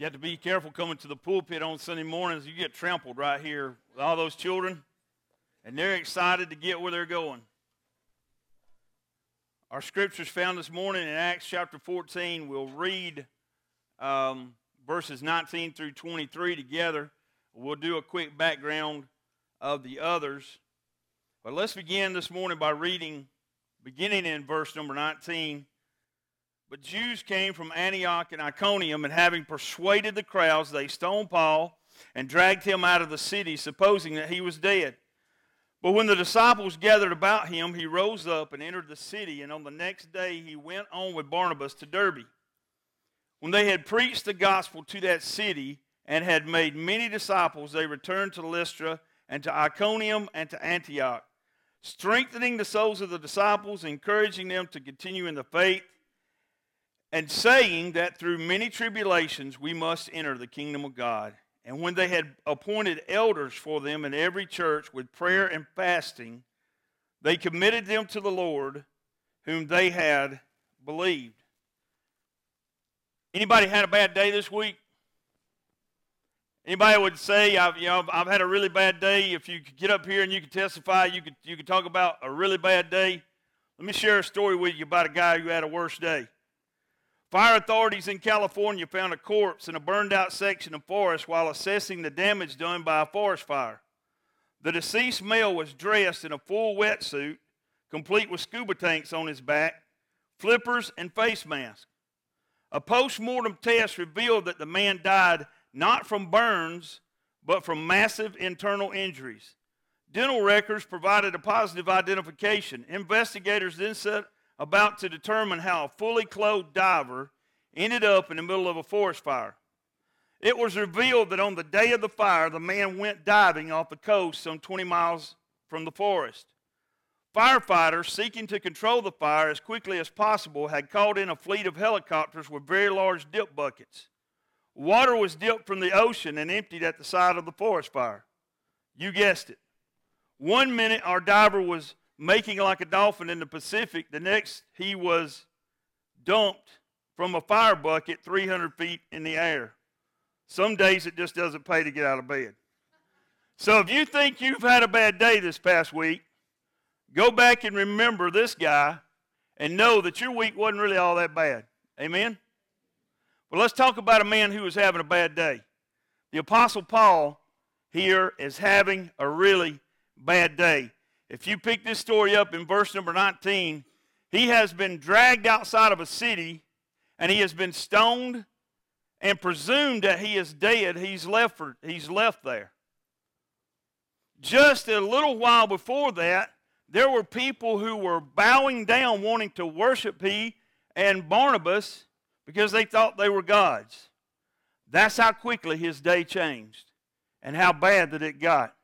You have to be careful coming to the pulpit on Sunday mornings. You get trampled right here with all those children, and they're excited to get where they're going. Our scriptures found this morning in Acts chapter 14. We'll read verses 19 through 23 together. We'll do a quick background of the others. But let's begin this morning by reading, beginning in verse number 19. But Jews came from Antioch and Iconium, and having persuaded the crowds, they stoned Paul and dragged him out of the city, supposing that he was dead. But when the disciples gathered about him, he rose up and entered the city, and on the next day he went on with Barnabas to Derbe. When they had preached the gospel to that city and had made many disciples, they returned to Lystra and to Iconium and to Antioch, strengthening the souls of the disciples, encouraging them to continue in the faith, and saying that through many tribulations we must enter the kingdom of God. And when they had appointed elders for them in every church with prayer and fasting, they committed them to the Lord, whom they had believed. Anybody had a bad day this week? Anybody would say, I've had a really bad day. If you could get up here and you could testify, you could talk about a really bad day. Let me share a story with you about a guy who had a worse day. Fire authorities in California found a corpse in a burned-out section of forest while assessing the damage done by a forest fire. The deceased male was dressed in a full wetsuit, complete with scuba tanks on his back, flippers, and face mask. A post-mortem test revealed that the man died not from burns, but from massive internal injuries. Dental records provided a positive identification. Investigators then set about to determine how a fully clothed diver ended up in the middle of a forest fire. It was revealed that on the day of the fire, the man went diving off the coast some 20 miles from the forest. Firefighters, seeking to control the fire as quickly as possible, had called in a fleet of helicopters with very large dip buckets. Water was dipped from the ocean and emptied at the side of the forest fire. You guessed it. 1 minute, our diver was making like a dolphin in the Pacific. The next, he was dumped from a fire bucket 300 feet in the air. Some days it just doesn't pay to get out of bed. So if you think you've had a bad day this past week, go back and remember this guy and know that your week wasn't really all that bad. Amen? Well, let's talk about a man who was having a bad day. The Apostle Paul here is having a really bad day. If you pick this story up in verse number 19, he has been dragged outside of a city, and he has been stoned and presumed that he is dead. He's left there. Just a little while before that, there were people who were bowing down, wanting to worship he and Barnabas because they thought they were gods. That's how quickly his day changed and how bad that it got.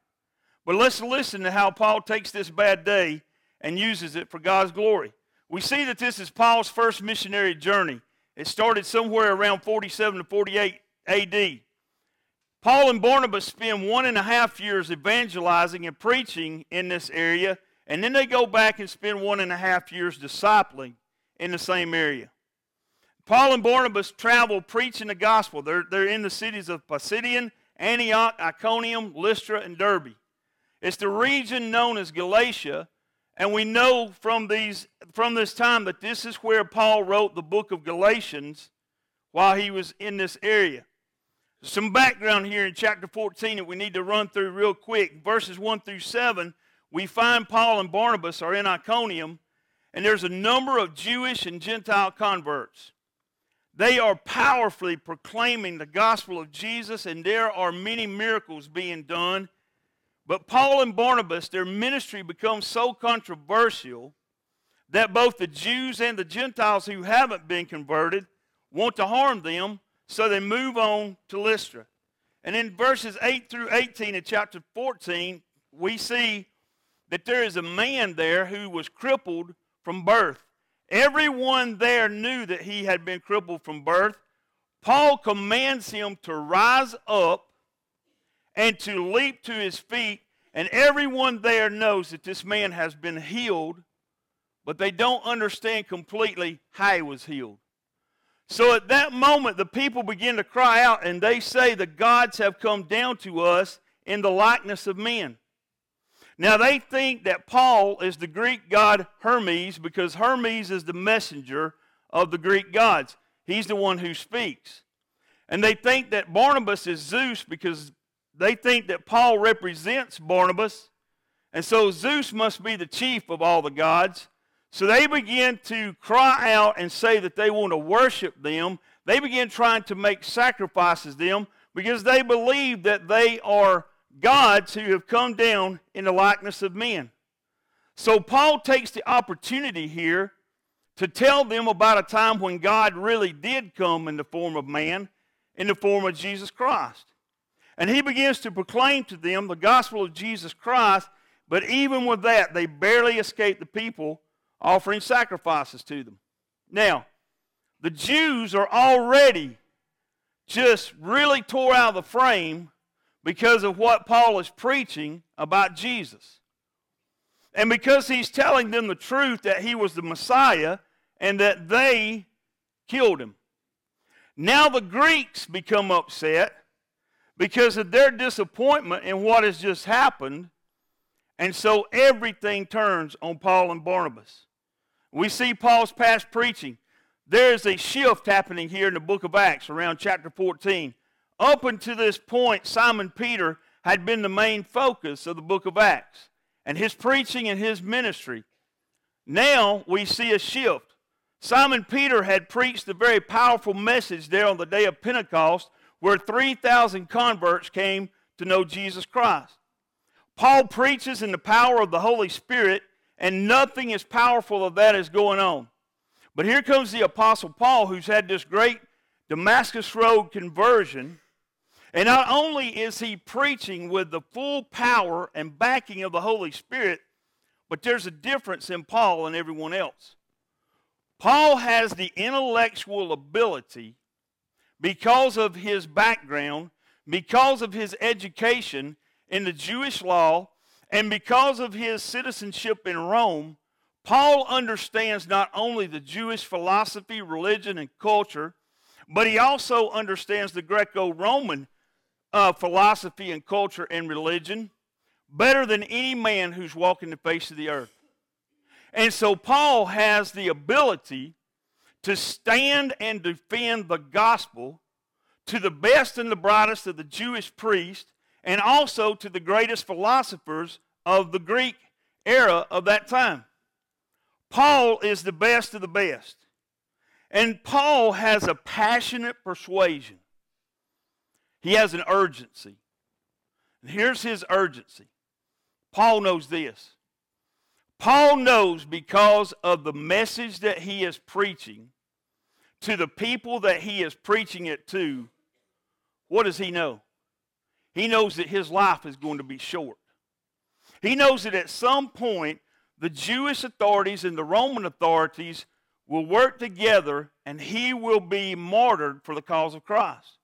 But let's listen to how Paul takes this bad day and uses it for God's glory. We see that this is Paul's first missionary journey. It started somewhere around 47 to 48 A.D. Paul and Barnabas spend 1.5 years evangelizing and preaching in this area, and then they go back and spend 1.5 years discipling in the same area. Paul and Barnabas travel preaching the gospel. They're in the cities of Pisidian, Antioch, Iconium, Lystra, and Derbe. It's the region known as Galatia, and we know from this time that this is where Paul wrote the book of Galatians while he was in this area. Some background here in chapter 14 that we need to run through real quick. Verses 1 through 7, we find Paul and Barnabas are in Iconium, and there's a number of Jewish and Gentile converts. They are powerfully proclaiming the gospel of Jesus, and there are many miracles being done. But Paul and Barnabas, their ministry becomes so controversial that both the Jews and the Gentiles who haven't been converted want to harm them, so they move on to Lystra. And in verses 8 through 18 of chapter 14, we see that there is a man there who was crippled from birth. Everyone there knew that he had been crippled from birth. Paul commands him to rise up and to leap to his feet, and everyone there knows that this man has been healed, but they don't understand completely how he was healed. So at that moment, the people begin to cry out, and they say, the gods have come down to us in the likeness of men. Now, they think that Paul is the Greek god Hermes, because Hermes is the messenger of the Greek gods. He's the one who speaks. And they think that Barnabas is Zeus, because they think that Paul represents Barnabas. And so Zeus must be the chief of all the gods. So they begin to cry out and say that they want to worship them. They begin trying to make sacrifices to them, because they believe that they are gods who have come down in the likeness of men. So Paul takes the opportunity here to tell them about a time when God really did come in the form of man, in the form of Jesus Christ. And he begins to proclaim to them the gospel of Jesus Christ, but even with that, they barely escape the people offering sacrifices to them. Now, the Jews are already just really tore out of the frame because of what Paul is preaching about Jesus. And because he's telling them the truth that he was the Messiah and that they killed him. Now the Greeks become upset because of their disappointment in what has just happened. And so everything turns on Paul and Barnabas. We see Paul's past preaching. There is a shift happening here in the book of Acts around chapter 14. Up until this point, Simon Peter had been the main focus of the book of Acts and his preaching and his ministry. Now we see a shift. Simon Peter had preached a very powerful message there on the day of Pentecost, where 3,000 converts came to know Jesus Christ. Paul preaches in the power of the Holy Spirit, and nothing as powerful of that is going on. But here comes the Apostle Paul, who's had this great Damascus Road conversion, and not only is he preaching with the full power and backing of the Holy Spirit, but there's a difference in Paul and everyone else. Paul has the intellectual ability because of his background, because of his education in the Jewish law, and because of his citizenship in Rome. Paul understands not only the Jewish philosophy, religion, and culture, but he also understands the Greco-Roman philosophy and culture and religion better than any man who's walking the face of the earth. And so Paul has the ability to stand and defend the gospel to the best and the brightest of the Jewish priests, and also to the greatest philosophers of the Greek era of that time. Paul is the best of the best. And Paul has a passionate persuasion. He has an urgency. And here's his urgency. Paul knows this. Paul knows, because of the message that he is preaching to the people that he is preaching it to, what does he know? He knows that his life is going to be short. He knows that at some point, the Jewish authorities and the Roman authorities will work together, and he will be martyred for the cause of Christ.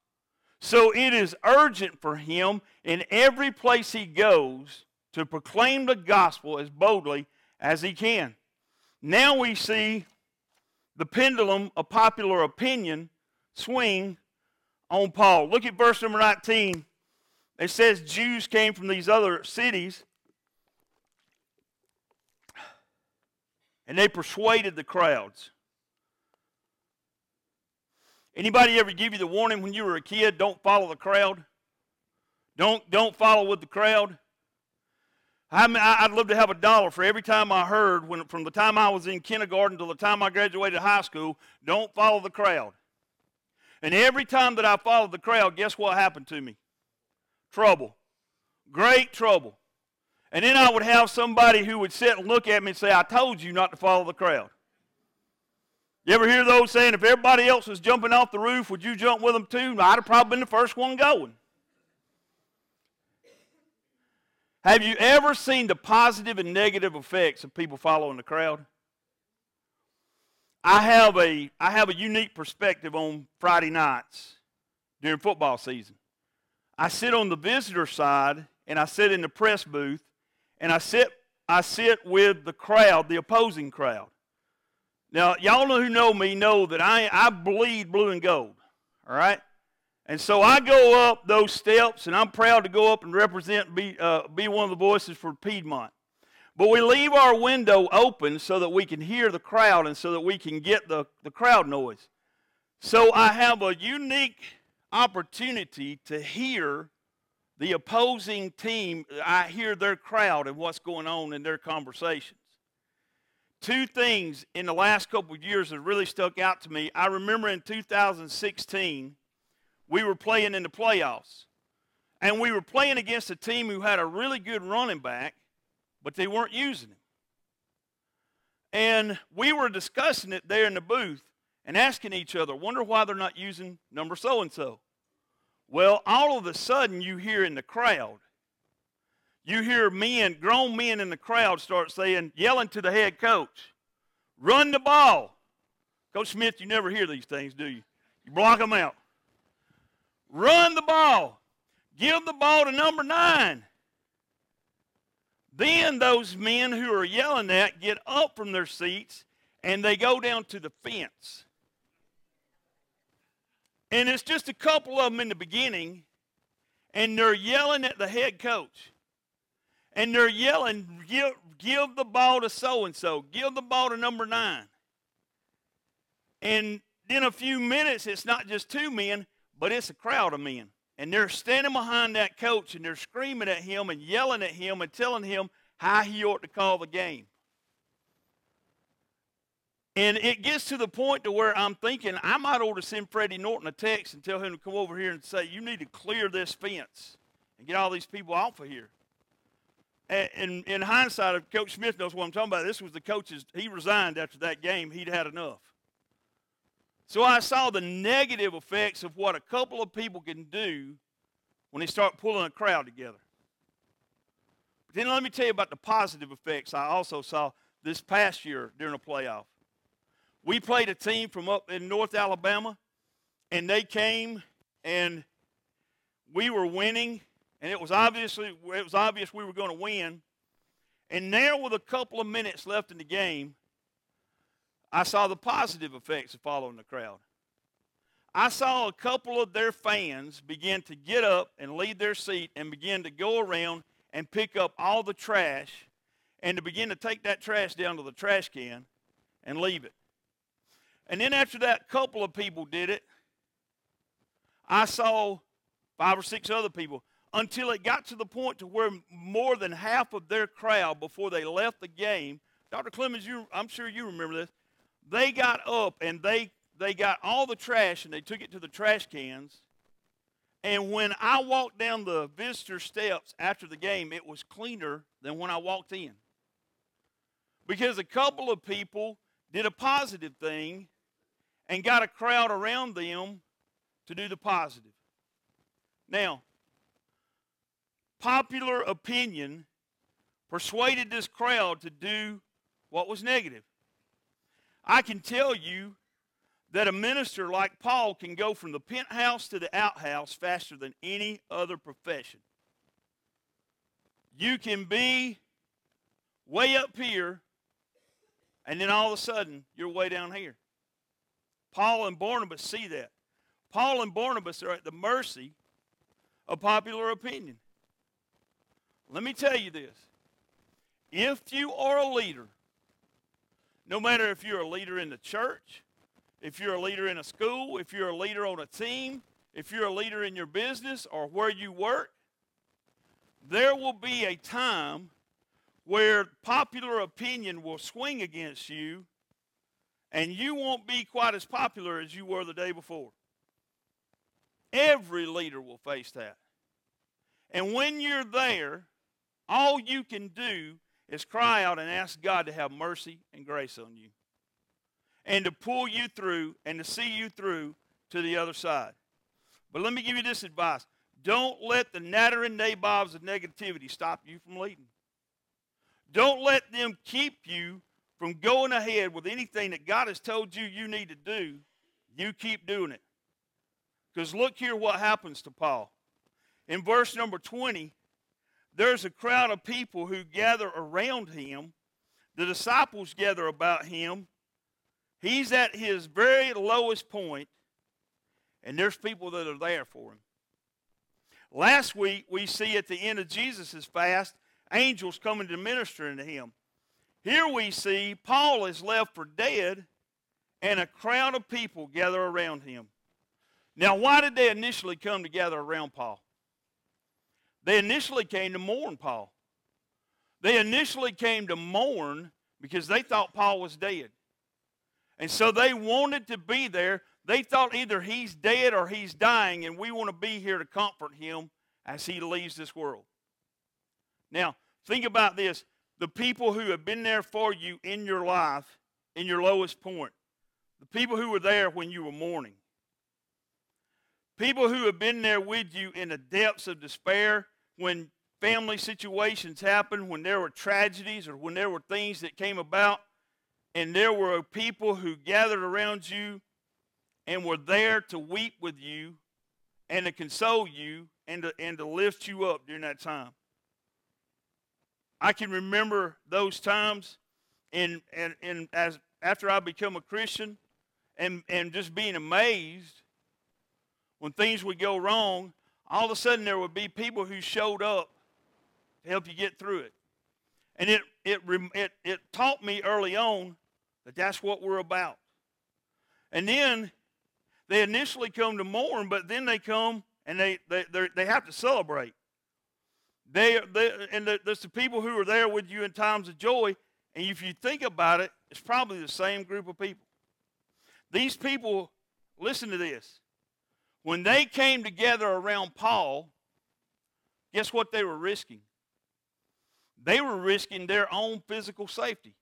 So it is urgent for him in every place he goes to proclaim the gospel as boldly as he can. Now we see the pendulum of popular opinion swing on Paul. Look at verse number 19. It says Jews came from these other cities, and they persuaded the crowds. Anybody ever give you the warning when you were a kid, don't follow the crowd? Don't follow with the crowd? I'd love to have $1 for every time I heard, from the time I was in kindergarten till the time I graduated high school, don't follow the crowd. And every time that I followed the crowd, guess what happened to me? Trouble. Great trouble. And then I would have somebody who would sit and look at me and say, I told you not to follow the crowd. You ever hear those saying, if everybody else was jumping off the roof, would you jump with them too? I'd have probably been the first one going. Have you ever seen the positive and negative effects of people following the crowd? I have a unique perspective on Friday nights during football season. I sit on the visitor side, and I sit in the press booth, and I sit with the crowd, the opposing crowd. Now, y'all who know me know that I bleed blue and gold, all right? And so I go up those steps, and I'm proud to go up and represent, be one of the voices for Piedmont. But we leave our window open so that we can hear the crowd and so that we can get the crowd noise. So I have a unique opportunity to hear the opposing team. I hear their crowd and what's going on in their conversations. Two things in the last couple of years that really stuck out to me. I remember in 2016, we were playing in the playoffs. And we were playing against a team who had a really good running back, but they weren't using him. And we were discussing it there in the booth and asking each other, wonder why they're not using number so-and-so. Well, all of a sudden you hear in the crowd, you hear men, grown men in the crowd start saying, yelling to the head coach, run the ball. Coach Smith, you never hear these things, do you? You block them out. Run the ball. Give the ball to number 9. Then those men who are yelling that get up from their seats and they go down to the fence. And it's just a couple of them in the beginning, and they're yelling at the head coach. And they're yelling, give the ball to so-and-so. Give the ball to number 9. And in a few minutes, it's not just 2 men, but it's a crowd of men. And they're standing behind that coach, and they're screaming at him and yelling at him and telling him how he ought to call the game. And it gets to the point to where I'm thinking, I might ought to send Freddie Norton a text and tell him to come over here and say, you need to clear this fence and get all these people off of here. And in hindsight, if Coach Smith knows what I'm talking about, this was the coach's, he resigned after that game. He'd had enough. So I saw the negative effects of what a couple of people can do when they start pulling a crowd together. But then let me tell you about the positive effects I also saw this past year during a playoff. We played a team from up in North Alabama, and they came, and we were winning. And it was obvious we were going to win. And there with a couple of minutes left in the game, I saw the positive effects of following the crowd. I saw a couple of their fans begin to get up and leave their seat and begin to go around and pick up all the trash and to begin to take that trash down to the trash can and leave it. And then after that couple of people did it, I saw 5 or 6 other people, until it got to the point to where more than half of their crowd before they left the game, Dr. Clemens, I'm sure you remember this, they got up and they got all the trash and they took it to the trash cans. And when I walked down the visitor steps after the game, it was cleaner than when I walked in. Because a couple of people did a positive thing and got a crowd around them to do the positive. Now, popular opinion persuaded this crowd to do what was negative. I can tell you that a minister like Paul can go from the penthouse to the outhouse faster than any other profession. You can be way up here, and then all of a sudden, you're way down here. Paul and Barnabas see that. Paul and Barnabas are at the mercy of popular opinion. Let me tell you this. If you are a leader, no matter if you're a leader in the church, if you're a leader in a school, if you're a leader on a team, if you're a leader in your business or where you work, there will be a time where popular opinion will swing against you and you won't be quite as popular as you were the day before. Every leader will face that. And when you're there, all you can do is cry out and ask God to have mercy and grace on you and to pull you through and to see you through to the other side. But let me give you this advice. Don't let the nattering nabobs of negativity stop you from leading. Don't let them keep you from going ahead with anything that God has told you you need to do. You keep doing it. Because look here what happens to Paul. In verse number 20, there's a crowd of people who gather around him. The disciples gather about him. He's at his very lowest point, and there's people that are there for him. Last week, we see at the end of Jesus' fast, angels coming to minister unto him. Here we see Paul is left for dead, and a crowd of people gather around him. Now, why did they initially come to gather around Paul? They initially came to mourn Paul. They initially came to mourn because they thought Paul was dead. And so they wanted to be there. They thought either he's dead or he's dying, and we want to be here to comfort him as he leaves this world. Now, think about this. The people who have been there for you in your life, in your lowest point, the people who were there when you were mourning, people who have been there with you in the depths of despair when family situations happened, when there were tragedies or when there were things that came about, and there were people who gathered around you and were there to weep with you and to console you and to lift you up during that time. I can remember those times and as after I become a Christian and just being amazed when things would go wrong, all of a sudden there would be people who showed up to help you get through it. And it taught me early on that that's what we're about. And then they initially come to mourn, but then they come and they have to celebrate. There's the people who are there with you in times of joy, and if you think about it, it's probably the same group of people. These people, listen to this. When they came together around Paul, guess what they were risking? They were risking their own physical safety.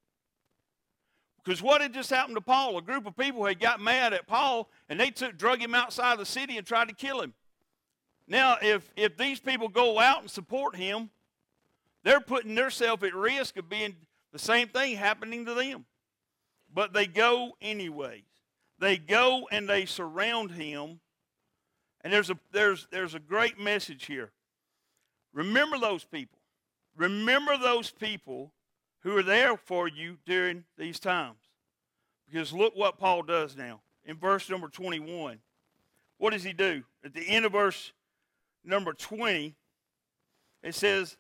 Because what had just happened to Paul? A group of people had got mad at Paul, and they drug him outside the city and tried to kill him. Now, if these people go out and support him, they're putting themselves at risk of being the same thing happening to them. But they go anyways. They go and they surround him. And there's a great message here. Remember those people. Remember those people who are there for you during these times. Because look what Paul does now. In verse number 21, what does he do? At the end of verse number 20, it says,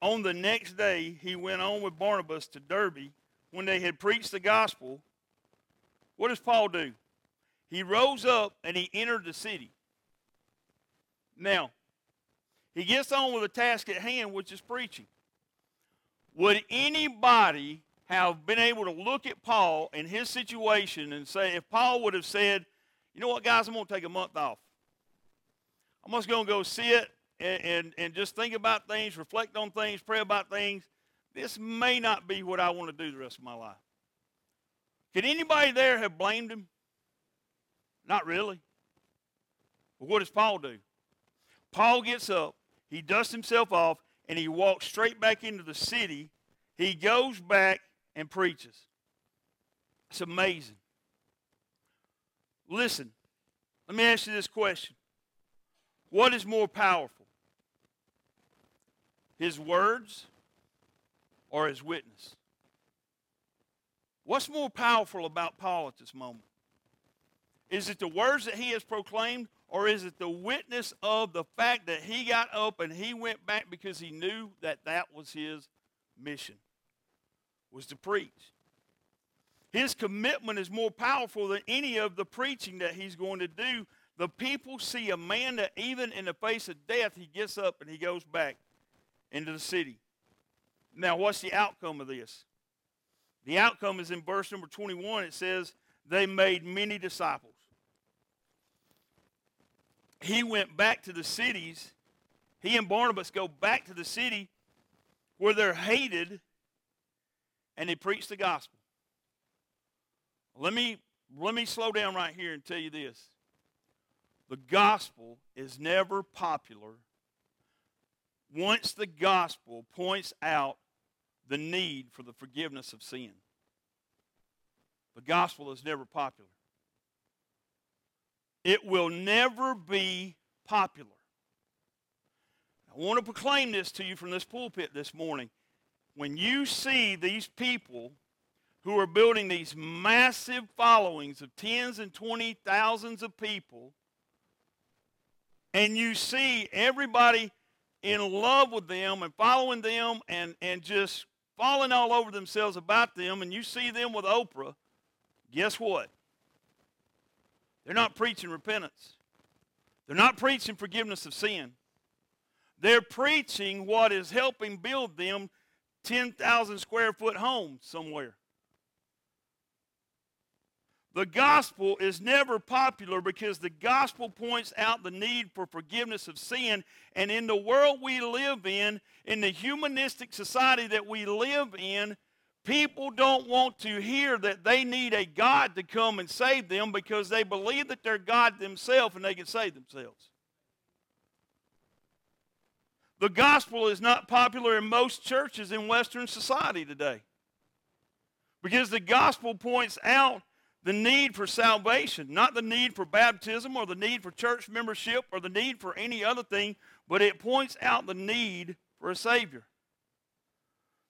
on the next day he went on with Barnabas to Derbe. When they had preached the gospel, what does Paul do? He rose up and he entered the city. Now, he gets on with the task at hand, which is preaching. Would anybody have been able to look at Paul in his situation and say, if Paul would have said, you know what, guys, I'm going to take a month off. I'm just going to go sit and just think about things, reflect on things, pray about things. This may not be what I want to do the rest of my life. Could anybody there have blamed him? Not really. But what does Paul do? Paul gets up, he dusts himself off, and he walks straight back into the city. He goes back and preaches. It's amazing. Listen, let me ask you this question. What is more powerful? His words or his witness? What's more powerful about Paul at this moment? Is it the words that he has proclaimed, or is it the witness of the fact that he got up and he went back because he knew that that was his mission, was to preach? His commitment is more powerful than any of the preaching that he's going to do. The people see a man that even in the face of death, he gets up and he goes back into the city. Now, what's the outcome of this? The outcome is in verse number 21. It says, they made many disciples. He went back to the cities. He and Barnabas go back to the city where they're hated, and they preach the gospel. Let me slow down right here and tell you this. The gospel is never popular once the gospel points out the need for the forgiveness of sin. The gospel is never popular. It will never be popular. I want to proclaim this to you from this pulpit this morning. When you see these people who are building these massive followings of tens and 20,000s of people, and you see everybody in love with them and following them and just falling all over themselves about them, and you see them with Oprah, guess what? They're not preaching repentance. They're not preaching forgiveness of sin. They're preaching what is helping build them 10,000 square foot homes somewhere. The gospel is never popular because the gospel points out the need for forgiveness of sin. And in the world we live in the humanistic society that we live in, people don't want to hear that they need a God to come and save them because they believe that they're God themselves and they can save themselves. The gospel is not popular in most churches in Western society today because the gospel points out the need for salvation, not the need for baptism or the need for church membership or the need for any other thing, but it points out the need for a Savior.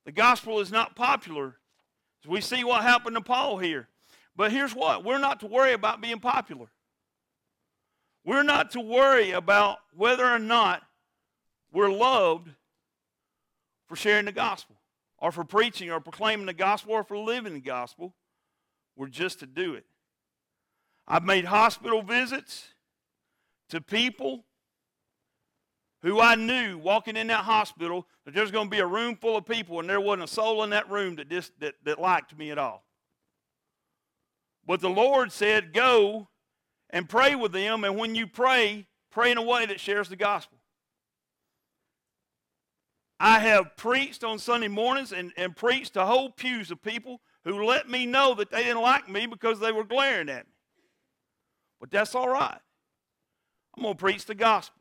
The gospel is not popular. We see what happened to Paul here. But here's what. We're not to worry about being popular. We're not to worry about whether or not we're loved for sharing the gospel or for preaching or proclaiming the gospel or for living the gospel. We're just to do it. I've made hospital visits to people who I knew walking in that hospital that there's going to be a room full of people and there wasn't a soul in that room that liked me at all. But the Lord said, go and pray with them, and when you pray, pray in a way that shares the gospel. I have preached on Sunday mornings and preached to whole pews of people who let me know that they didn't like me because they were glaring at me. But that's all right. I'm going to preach the gospel.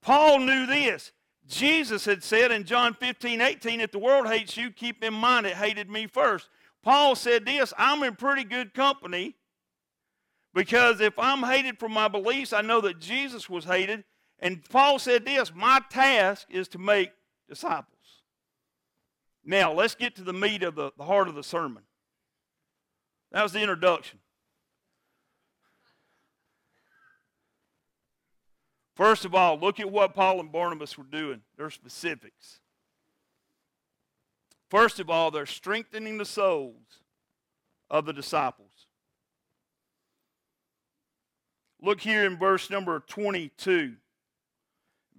Paul knew this. Jesus had said in John 15:18, if the world hates you, keep in mind it hated me first. Paul said this, I'm in pretty good company because if I'm hated for my beliefs, I know that Jesus was hated. And Paul said this, my task is to make disciples. Now, let's get to the meat of the heart of the sermon. That was the introduction. First of all, look at what Paul and Barnabas were doing, their specifics. First of all, they're strengthening the souls of the disciples. Look here in verse number 22.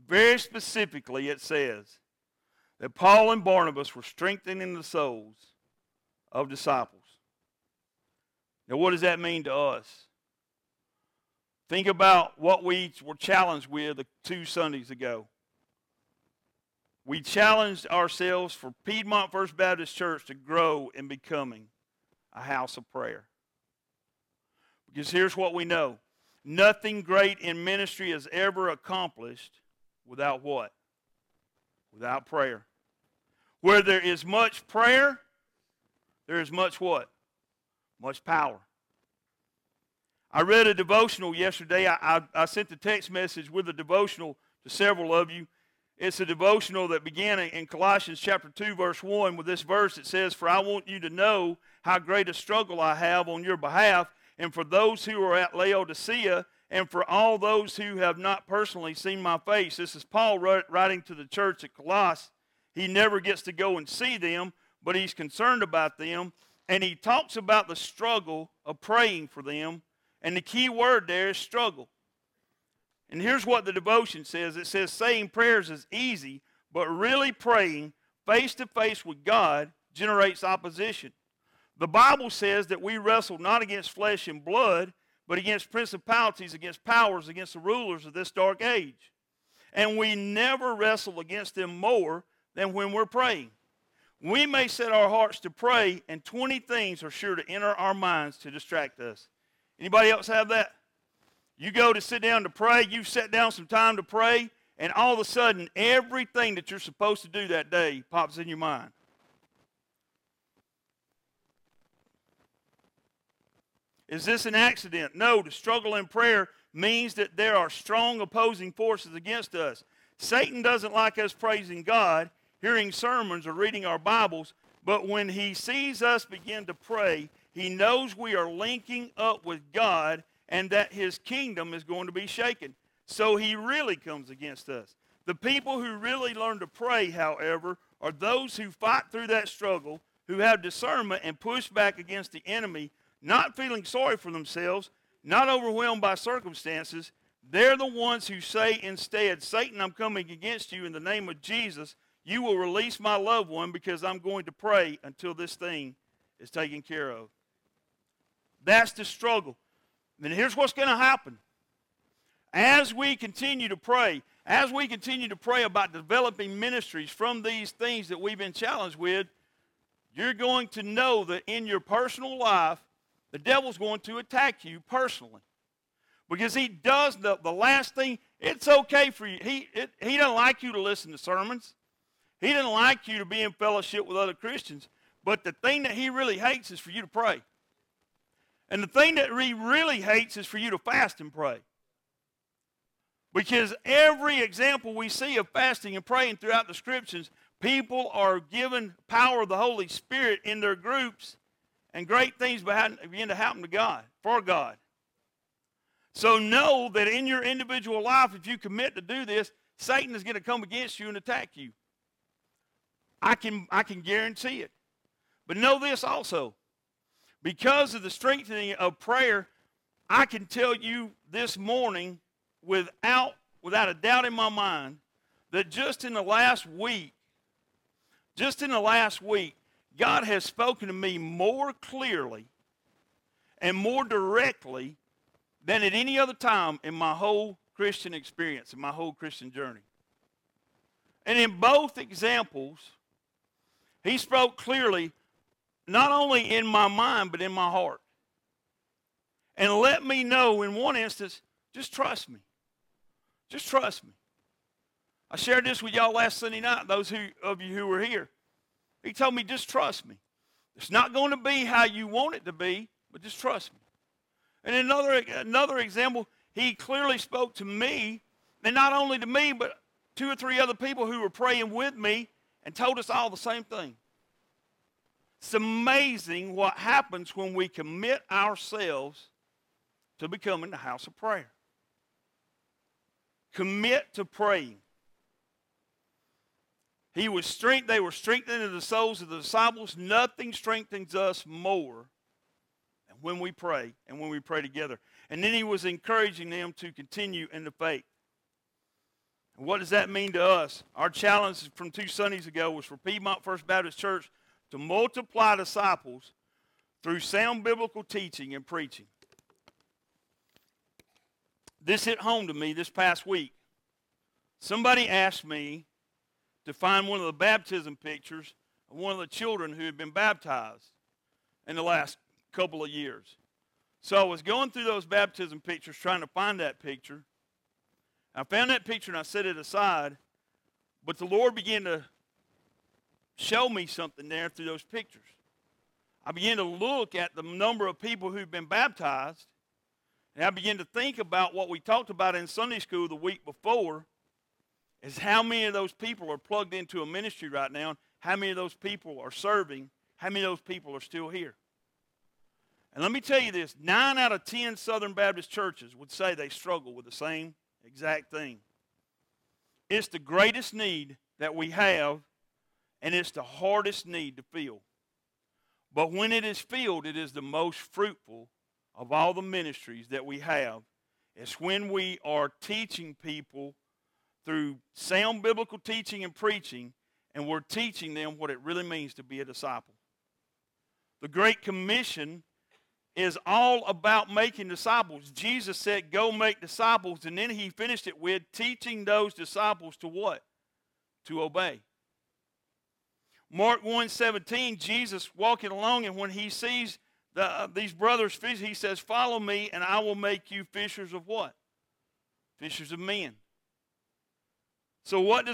Very specifically, it says that Paul and Barnabas were strengthening the souls of disciples. Now, what does that mean to us? Think about what we were challenged with 2 Sundays ago. We challenged ourselves for Piedmont First Baptist Church to grow in becoming a house of prayer. Because here's what we know. Nothing great in ministry is ever accomplished without what? Without prayer. Where there is much prayer, there is much what? Much power. I read a devotional yesterday. I sent the text message with a devotional to several of you. It's a devotional that began in Colossians chapter 2, verse 1 with this verse that says, for I want you to know how great a struggle I have on your behalf, and for those who are at Laodicea, and for all those who have not personally seen my face. This is Paul writing to the church at Colossae. He never gets to go and see them, but he's concerned about them, and he talks about the struggle of praying for them. And the key word there is struggle. And here's what the devotion says. It says, saying prayers is easy, but really praying face-to-face with God generates opposition. The Bible says that we wrestle not against flesh and blood, but against principalities, against powers, against the rulers of this dark age. And we never wrestle against them more than when we're praying. We may set our hearts to pray, and 20 things are sure to enter our minds to distract us. Anybody else have that? You go to sit down to pray, you've set down some time to pray, and all of a sudden everything that you're supposed to do that day pops in your mind. Is this an accident? No, to struggle in prayer means that there are strong opposing forces against us. Satan doesn't like us praising God, hearing sermons, or reading our Bibles. But when he sees us begin to pray, he knows we are linking up with God and that his kingdom is going to be shaken. So he really comes against us. The people who really learn to pray, however, are those who fight through that struggle, who have discernment and push back against the enemy, not feeling sorry for themselves, not overwhelmed by circumstances. They're the ones who say instead, Satan, I'm coming against you in the name of Jesus. You will release my loved one because I'm going to pray until this thing is taken care of. That's the struggle. And here's what's going to happen. As we continue to pray, as we continue to pray about developing ministries from these things that we've been challenged with, you're going to know that in your personal life, the devil's going to attack you personally. Because he does the last thing, it's okay for you. He doesn't like you to listen to sermons. He doesn't like you to be in fellowship with other Christians. But the thing that he really hates is for you to pray. And the thing that he really hates is for you to fast and pray. Because every example we see of fasting and praying throughout the Scriptures, people are given power of the Holy Spirit in their groups, and great things begin to happen to God, for God. So know that in your individual life, if you commit to do this, Satan is going to come against you and attack you. I can guarantee it. But know this also. Because of the strengthening of prayer, I can tell you this morning, without a doubt in my mind, that just in the last week, God has spoken to me more clearly and more directly than at any other time in my whole Christian experience, in my whole Christian journey. And in both examples, he spoke clearly, not only in my mind, but in my heart. And let me know, in one instance, just trust me. Just trust me. I shared this with y'all last Sunday night, those of you who were here. He told me, just trust me. It's not going to be how you want it to be, but just trust me. And another example, he clearly spoke to me, and not only to me, but two or three other people who were praying with me and told us all the same thing. It's amazing what happens when we commit ourselves to becoming the house of prayer. Commit to praying. They were strengthening the souls of the disciples. Nothing strengthens us more than when we pray and when we pray together. And then he was encouraging them to continue in the faith. And what does that mean to us? Our challenge from 2 Sundays ago was for Piedmont First Baptist Church to multiply disciples through sound biblical teaching and preaching. This hit home to me this past week. Somebody asked me to find one of the baptism pictures of one of the children who had been baptized in the last couple of years. So I was going through those baptism pictures trying to find that picture. I found that picture and I set it aside, but the Lord began to show me something there through those pictures. I began to look at the number of people who've been baptized, and I began to think about what we talked about in Sunday school the week before, is how many of those people are plugged into a ministry right now, how many of those people are serving, how many of those people are still here. And let me tell you this, 9 out of 10 Southern Baptist churches would say they struggle with the same exact thing. It's the greatest need that we have, and it's the hardest need to fill. But when it is filled, it is the most fruitful of all the ministries that we have. It's when we are teaching people through sound biblical teaching and preaching, and we're teaching them what it really means to be a disciple. The Great Commission is all about making disciples. Jesus said, go make disciples, and then he finished it with teaching those disciples to what? To obey. Mark 1:17, Jesus walking along, and when he sees these brothers fish, he says, follow me, and I will make you fishers of what? Fishers of men. So what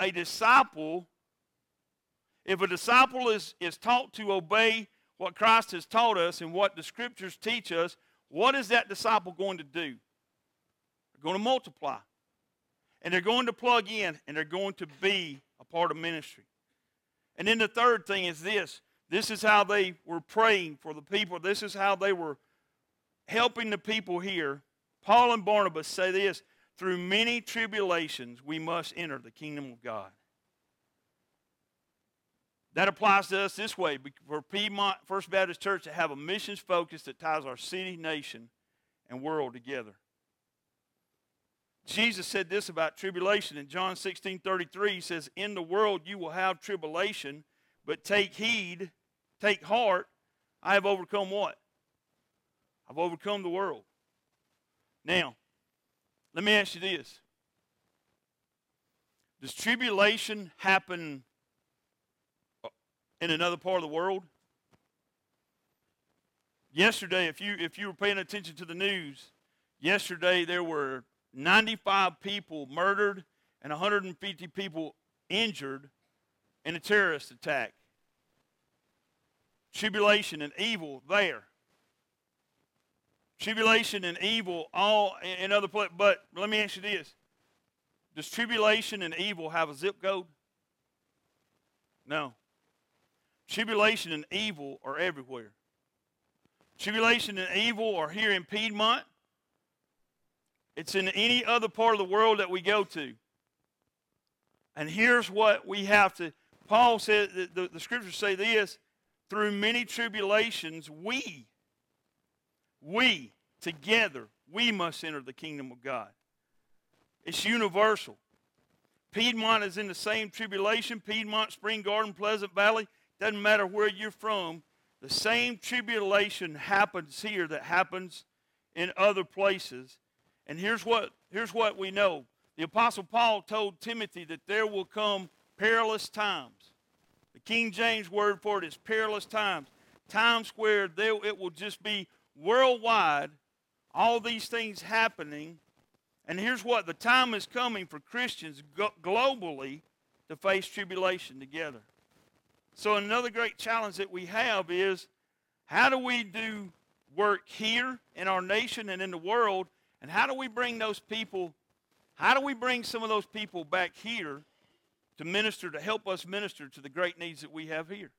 a disciple, if a disciple is taught to obey what Christ has taught us and what the Scriptures teach us, what is that disciple going to do? They're going to multiply. And they're going to plug in, and they're going to be a part of ministry. And then the third thing is this. This is how they were praying for the people. This is how they were helping the people here. Paul and Barnabas say this, through many tribulations we must enter the kingdom of God. That applies to us this way. For Piedmont First Baptist Church to have a missions focus that ties our city, nation, and world together. Jesus said this about tribulation in John 16:33. He says, in the world you will have tribulation, but take heed, take heart, I have overcome what? I've overcome the world. Now, let me ask you this. Does tribulation happen in another part of the world? Yesterday, if you were paying attention to the news, yesterday there were 95 people murdered and 150 people injured in a terrorist attack. Tribulation and evil there. Tribulation and evil all in other places. But let me ask you this. Does tribulation and evil have a zip code? No. Tribulation and evil are everywhere. Tribulation and evil are here in Piedmont. It's in any other part of the world that we go to. And here's what we have to... Paul said, the scriptures say this, through many tribulations, we, together, we must enter the kingdom of God. It's universal. Piedmont is in the same tribulation. Piedmont, Spring Garden, Pleasant Valley. Doesn't matter where you're from, the same tribulation happens here that happens in other places. And here's what we know. The Apostle Paul told Timothy that there will come perilous times. The King James word for it is perilous times. Times where it will just be worldwide, all these things happening. And here's what, the time is coming for Christians globally to face tribulation together. So another great challenge that we have is, how do we do work here in our nation and in the world, and how do we bring some of those people back here to minister, to help us minister to the great needs that we have here?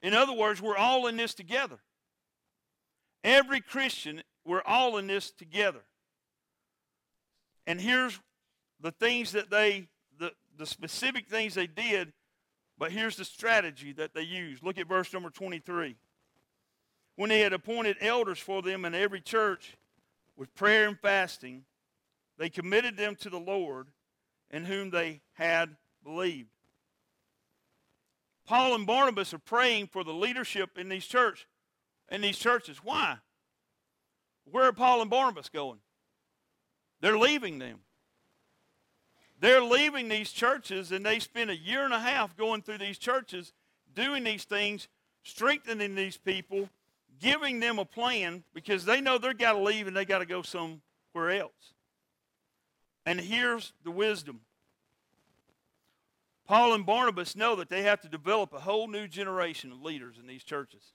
In other words, we're all in this together. Every Christian, we're all in this together. And here's the things that the specific things they did. But here's the strategy that they used. Look at verse number 23. When they had appointed elders for them in every church with prayer and fasting, they committed them to the Lord in whom they had believed. Paul and Barnabas are praying for the leadership in these churches. Why? Where are Paul and Barnabas going? They're leaving them. They're leaving these churches, and they spend a year and a half going through these churches, doing these things, strengthening these people, giving them a plan, because they know they've got to leave and they've got to go somewhere else. And here's the wisdom. Paul and Barnabas know that they have to develop a whole new generation of leaders in these churches.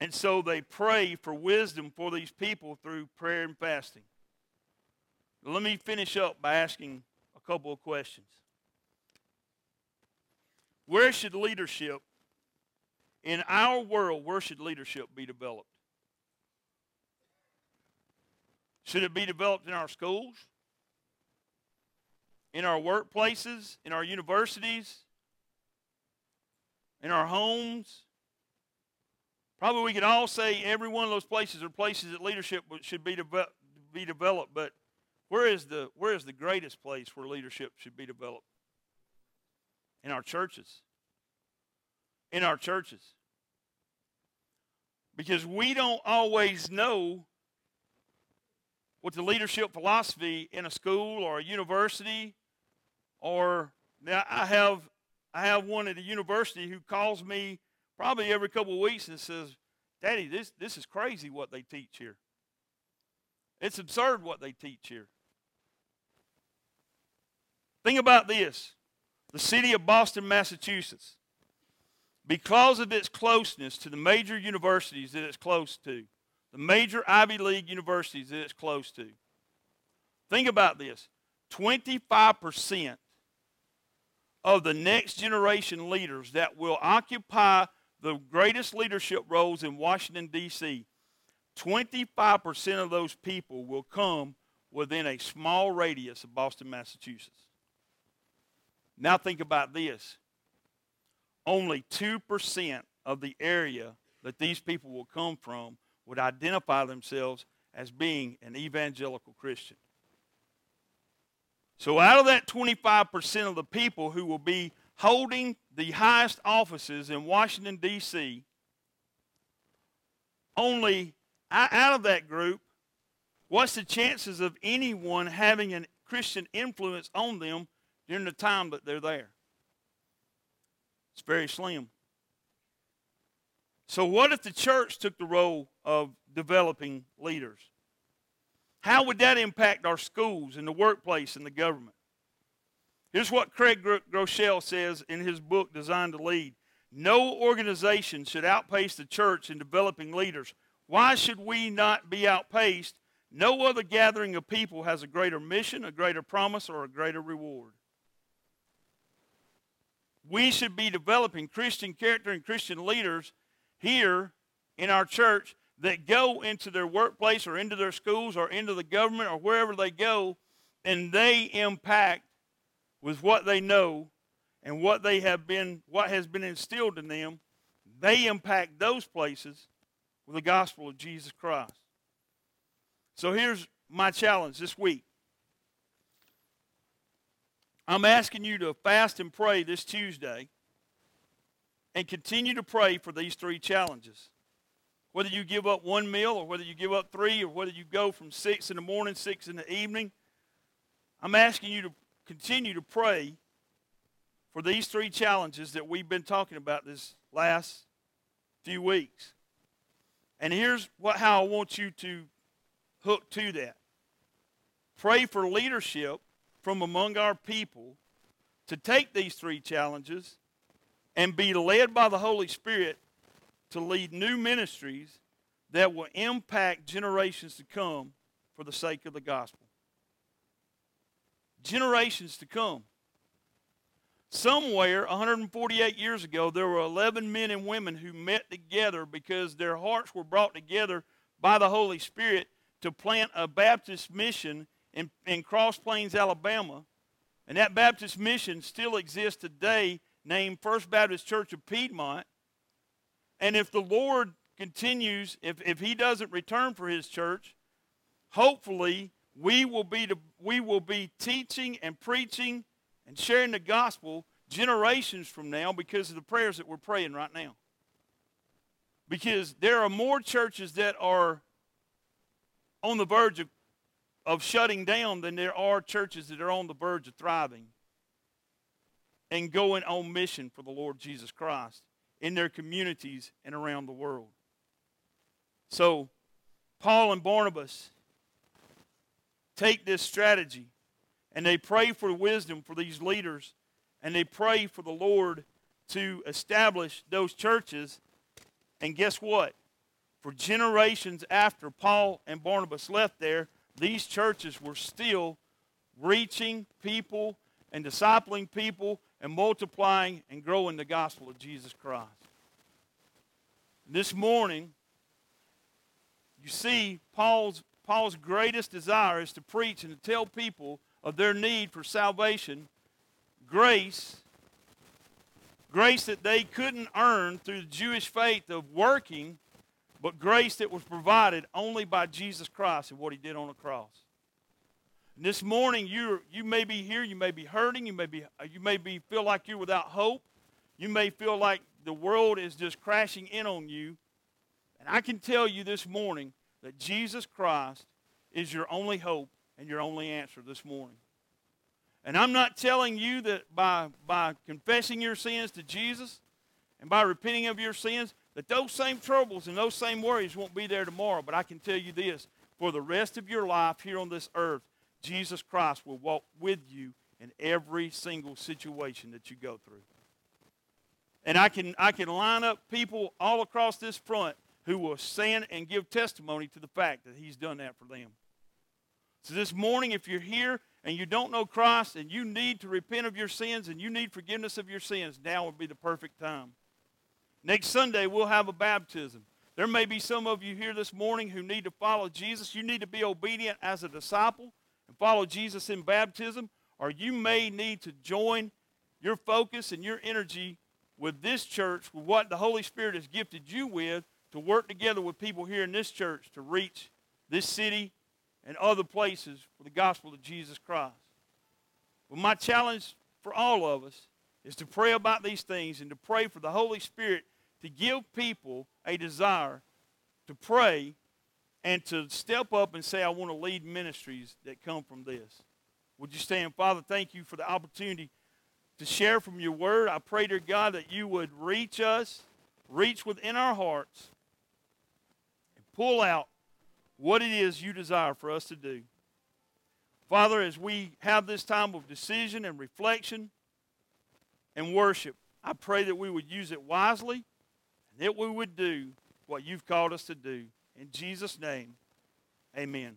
And so they pray for wisdom for these people through prayer and fasting. Let me finish up by asking a couple of questions. Where should leadership, in our world, where should leadership be developed? Should it be developed in our schools? In our workplaces? In our universities? In our homes? Probably we could all say every one of those places are places that leadership should be developed, but where is the greatest place where leadership should be developed? In our churches. In our churches. Because we don't always know what the leadership philosophy in a school or a university, or now I have one at a university who calls me probably every couple of weeks and says, Daddy, this is crazy what they teach here. It's absurd what they teach here. Think about this. The city of Boston, Massachusetts, because of its closeness to the major universities that it's close to, the major Ivy League universities that it's close to, think about this. 25% of the next generation leaders that will occupy the greatest leadership roles in Washington, D.C., 25% of those people will come within a small radius of Boston, Massachusetts. Now think about this. Only 2% of the area that these people will come from would identify themselves as being an evangelical Christian. So out of that 25% of the people who will be holding the highest offices in Washington, D.C., only out of that group, what's the chances of anyone having a Christian influence on them during the time that they're there? It's very slim. So what if the church took the role of developing leaders? How would that impact our schools and the workplace and the government? Here's what Craig Groeschel says in his book, Designed to Lead. No organization should outpace the church in developing leaders. Why should we not be outpaced? No other gathering of people has a greater mission, a greater promise, or a greater reward. We should be developing Christian character and Christian leaders here in our church that go into their workplace or into their schools or into the government or wherever they go, and they impact with what they know and what they have been, what has been instilled in them. They impact those places with the gospel of Jesus Christ. So here's my challenge this week. I'm asking you to fast and pray this Tuesday and continue to pray for these three challenges. Whether you give up one meal or whether you give up three or whether you go from 6 in the morning, 6 in the evening, I'm asking you to continue to pray for these three challenges that we've been talking about this last few weeks. And here's how I want you to hook to that. Pray for leadership from among our people to take these three challenges and be led by the Holy Spirit to lead new ministries that will impact generations to come for the sake of the gospel. Generations to come. Somewhere 148 years ago, there were 11 men and women who met together because their hearts were brought together by the Holy Spirit to plant a Baptist mission in Cross Plains, Alabama. And that Baptist mission still exists today, named First Baptist Church of Piedmont. And if the Lord continues, if he doesn't return for his church, hopefully we will be teaching and preaching and sharing the gospel generations from now because of the prayers that we're praying right now. Because there are more churches that are on the verge of shutting down than there are churches that are on the verge of thriving and going on mission for the Lord Jesus Christ in their communities and around the world. So Paul and Barnabas take this strategy, and they pray for wisdom for these leaders, and they pray for the Lord to establish those churches. And guess what? For generations after Paul and Barnabas left there, these churches were still reaching people and discipling people and multiplying and growing the gospel of Jesus Christ. This morning, you see Paul's greatest desire is to preach and to tell people of their need for salvation, grace that they couldn't earn through the Jewish faith of working, but grace that was provided only by Jesus Christ and what he did on the cross. And this morning, you may be here, you may be hurting, you may feel like you're without hope, you may feel like the world is just crashing in on you, and I can tell you this morning that Jesus Christ is your only hope and your only answer this morning. And I'm not telling you that by confessing your sins to Jesus and by repenting of your sins, that those same troubles and those same worries won't be there tomorrow, but I can tell you this, for the rest of your life here on this earth, Jesus Christ will walk with you in every single situation that you go through. And I can line up people all across this front who will stand and give testimony to the fact that he's done that for them. So this morning, if you're here and you don't know Christ and you need to repent of your sins and you need forgiveness of your sins, now would be the perfect time. Next Sunday, we'll have a baptism. There may be some of you here this morning who need to follow Jesus. You need to be obedient as a disciple and follow Jesus in baptism, or you may need to join your focus and your energy with this church, with what the Holy Spirit has gifted you with, to work together with people here in this church to reach this city and other places for the gospel of Jesus Christ. But my challenge for all of us is to pray about these things and to pray for the Holy Spirit to give people a desire to pray and to step up and say, I want to lead ministries that come from this. Would you stand? Father, thank you for the opportunity to share from your word. I pray, dear God, that you would reach us, reach within our hearts, and pull out what it is you desire for us to do. Father, as we have this time of decision and reflection and worship, I pray that we would use it wisely and that we would do what you've called us to do. In Jesus' name, amen.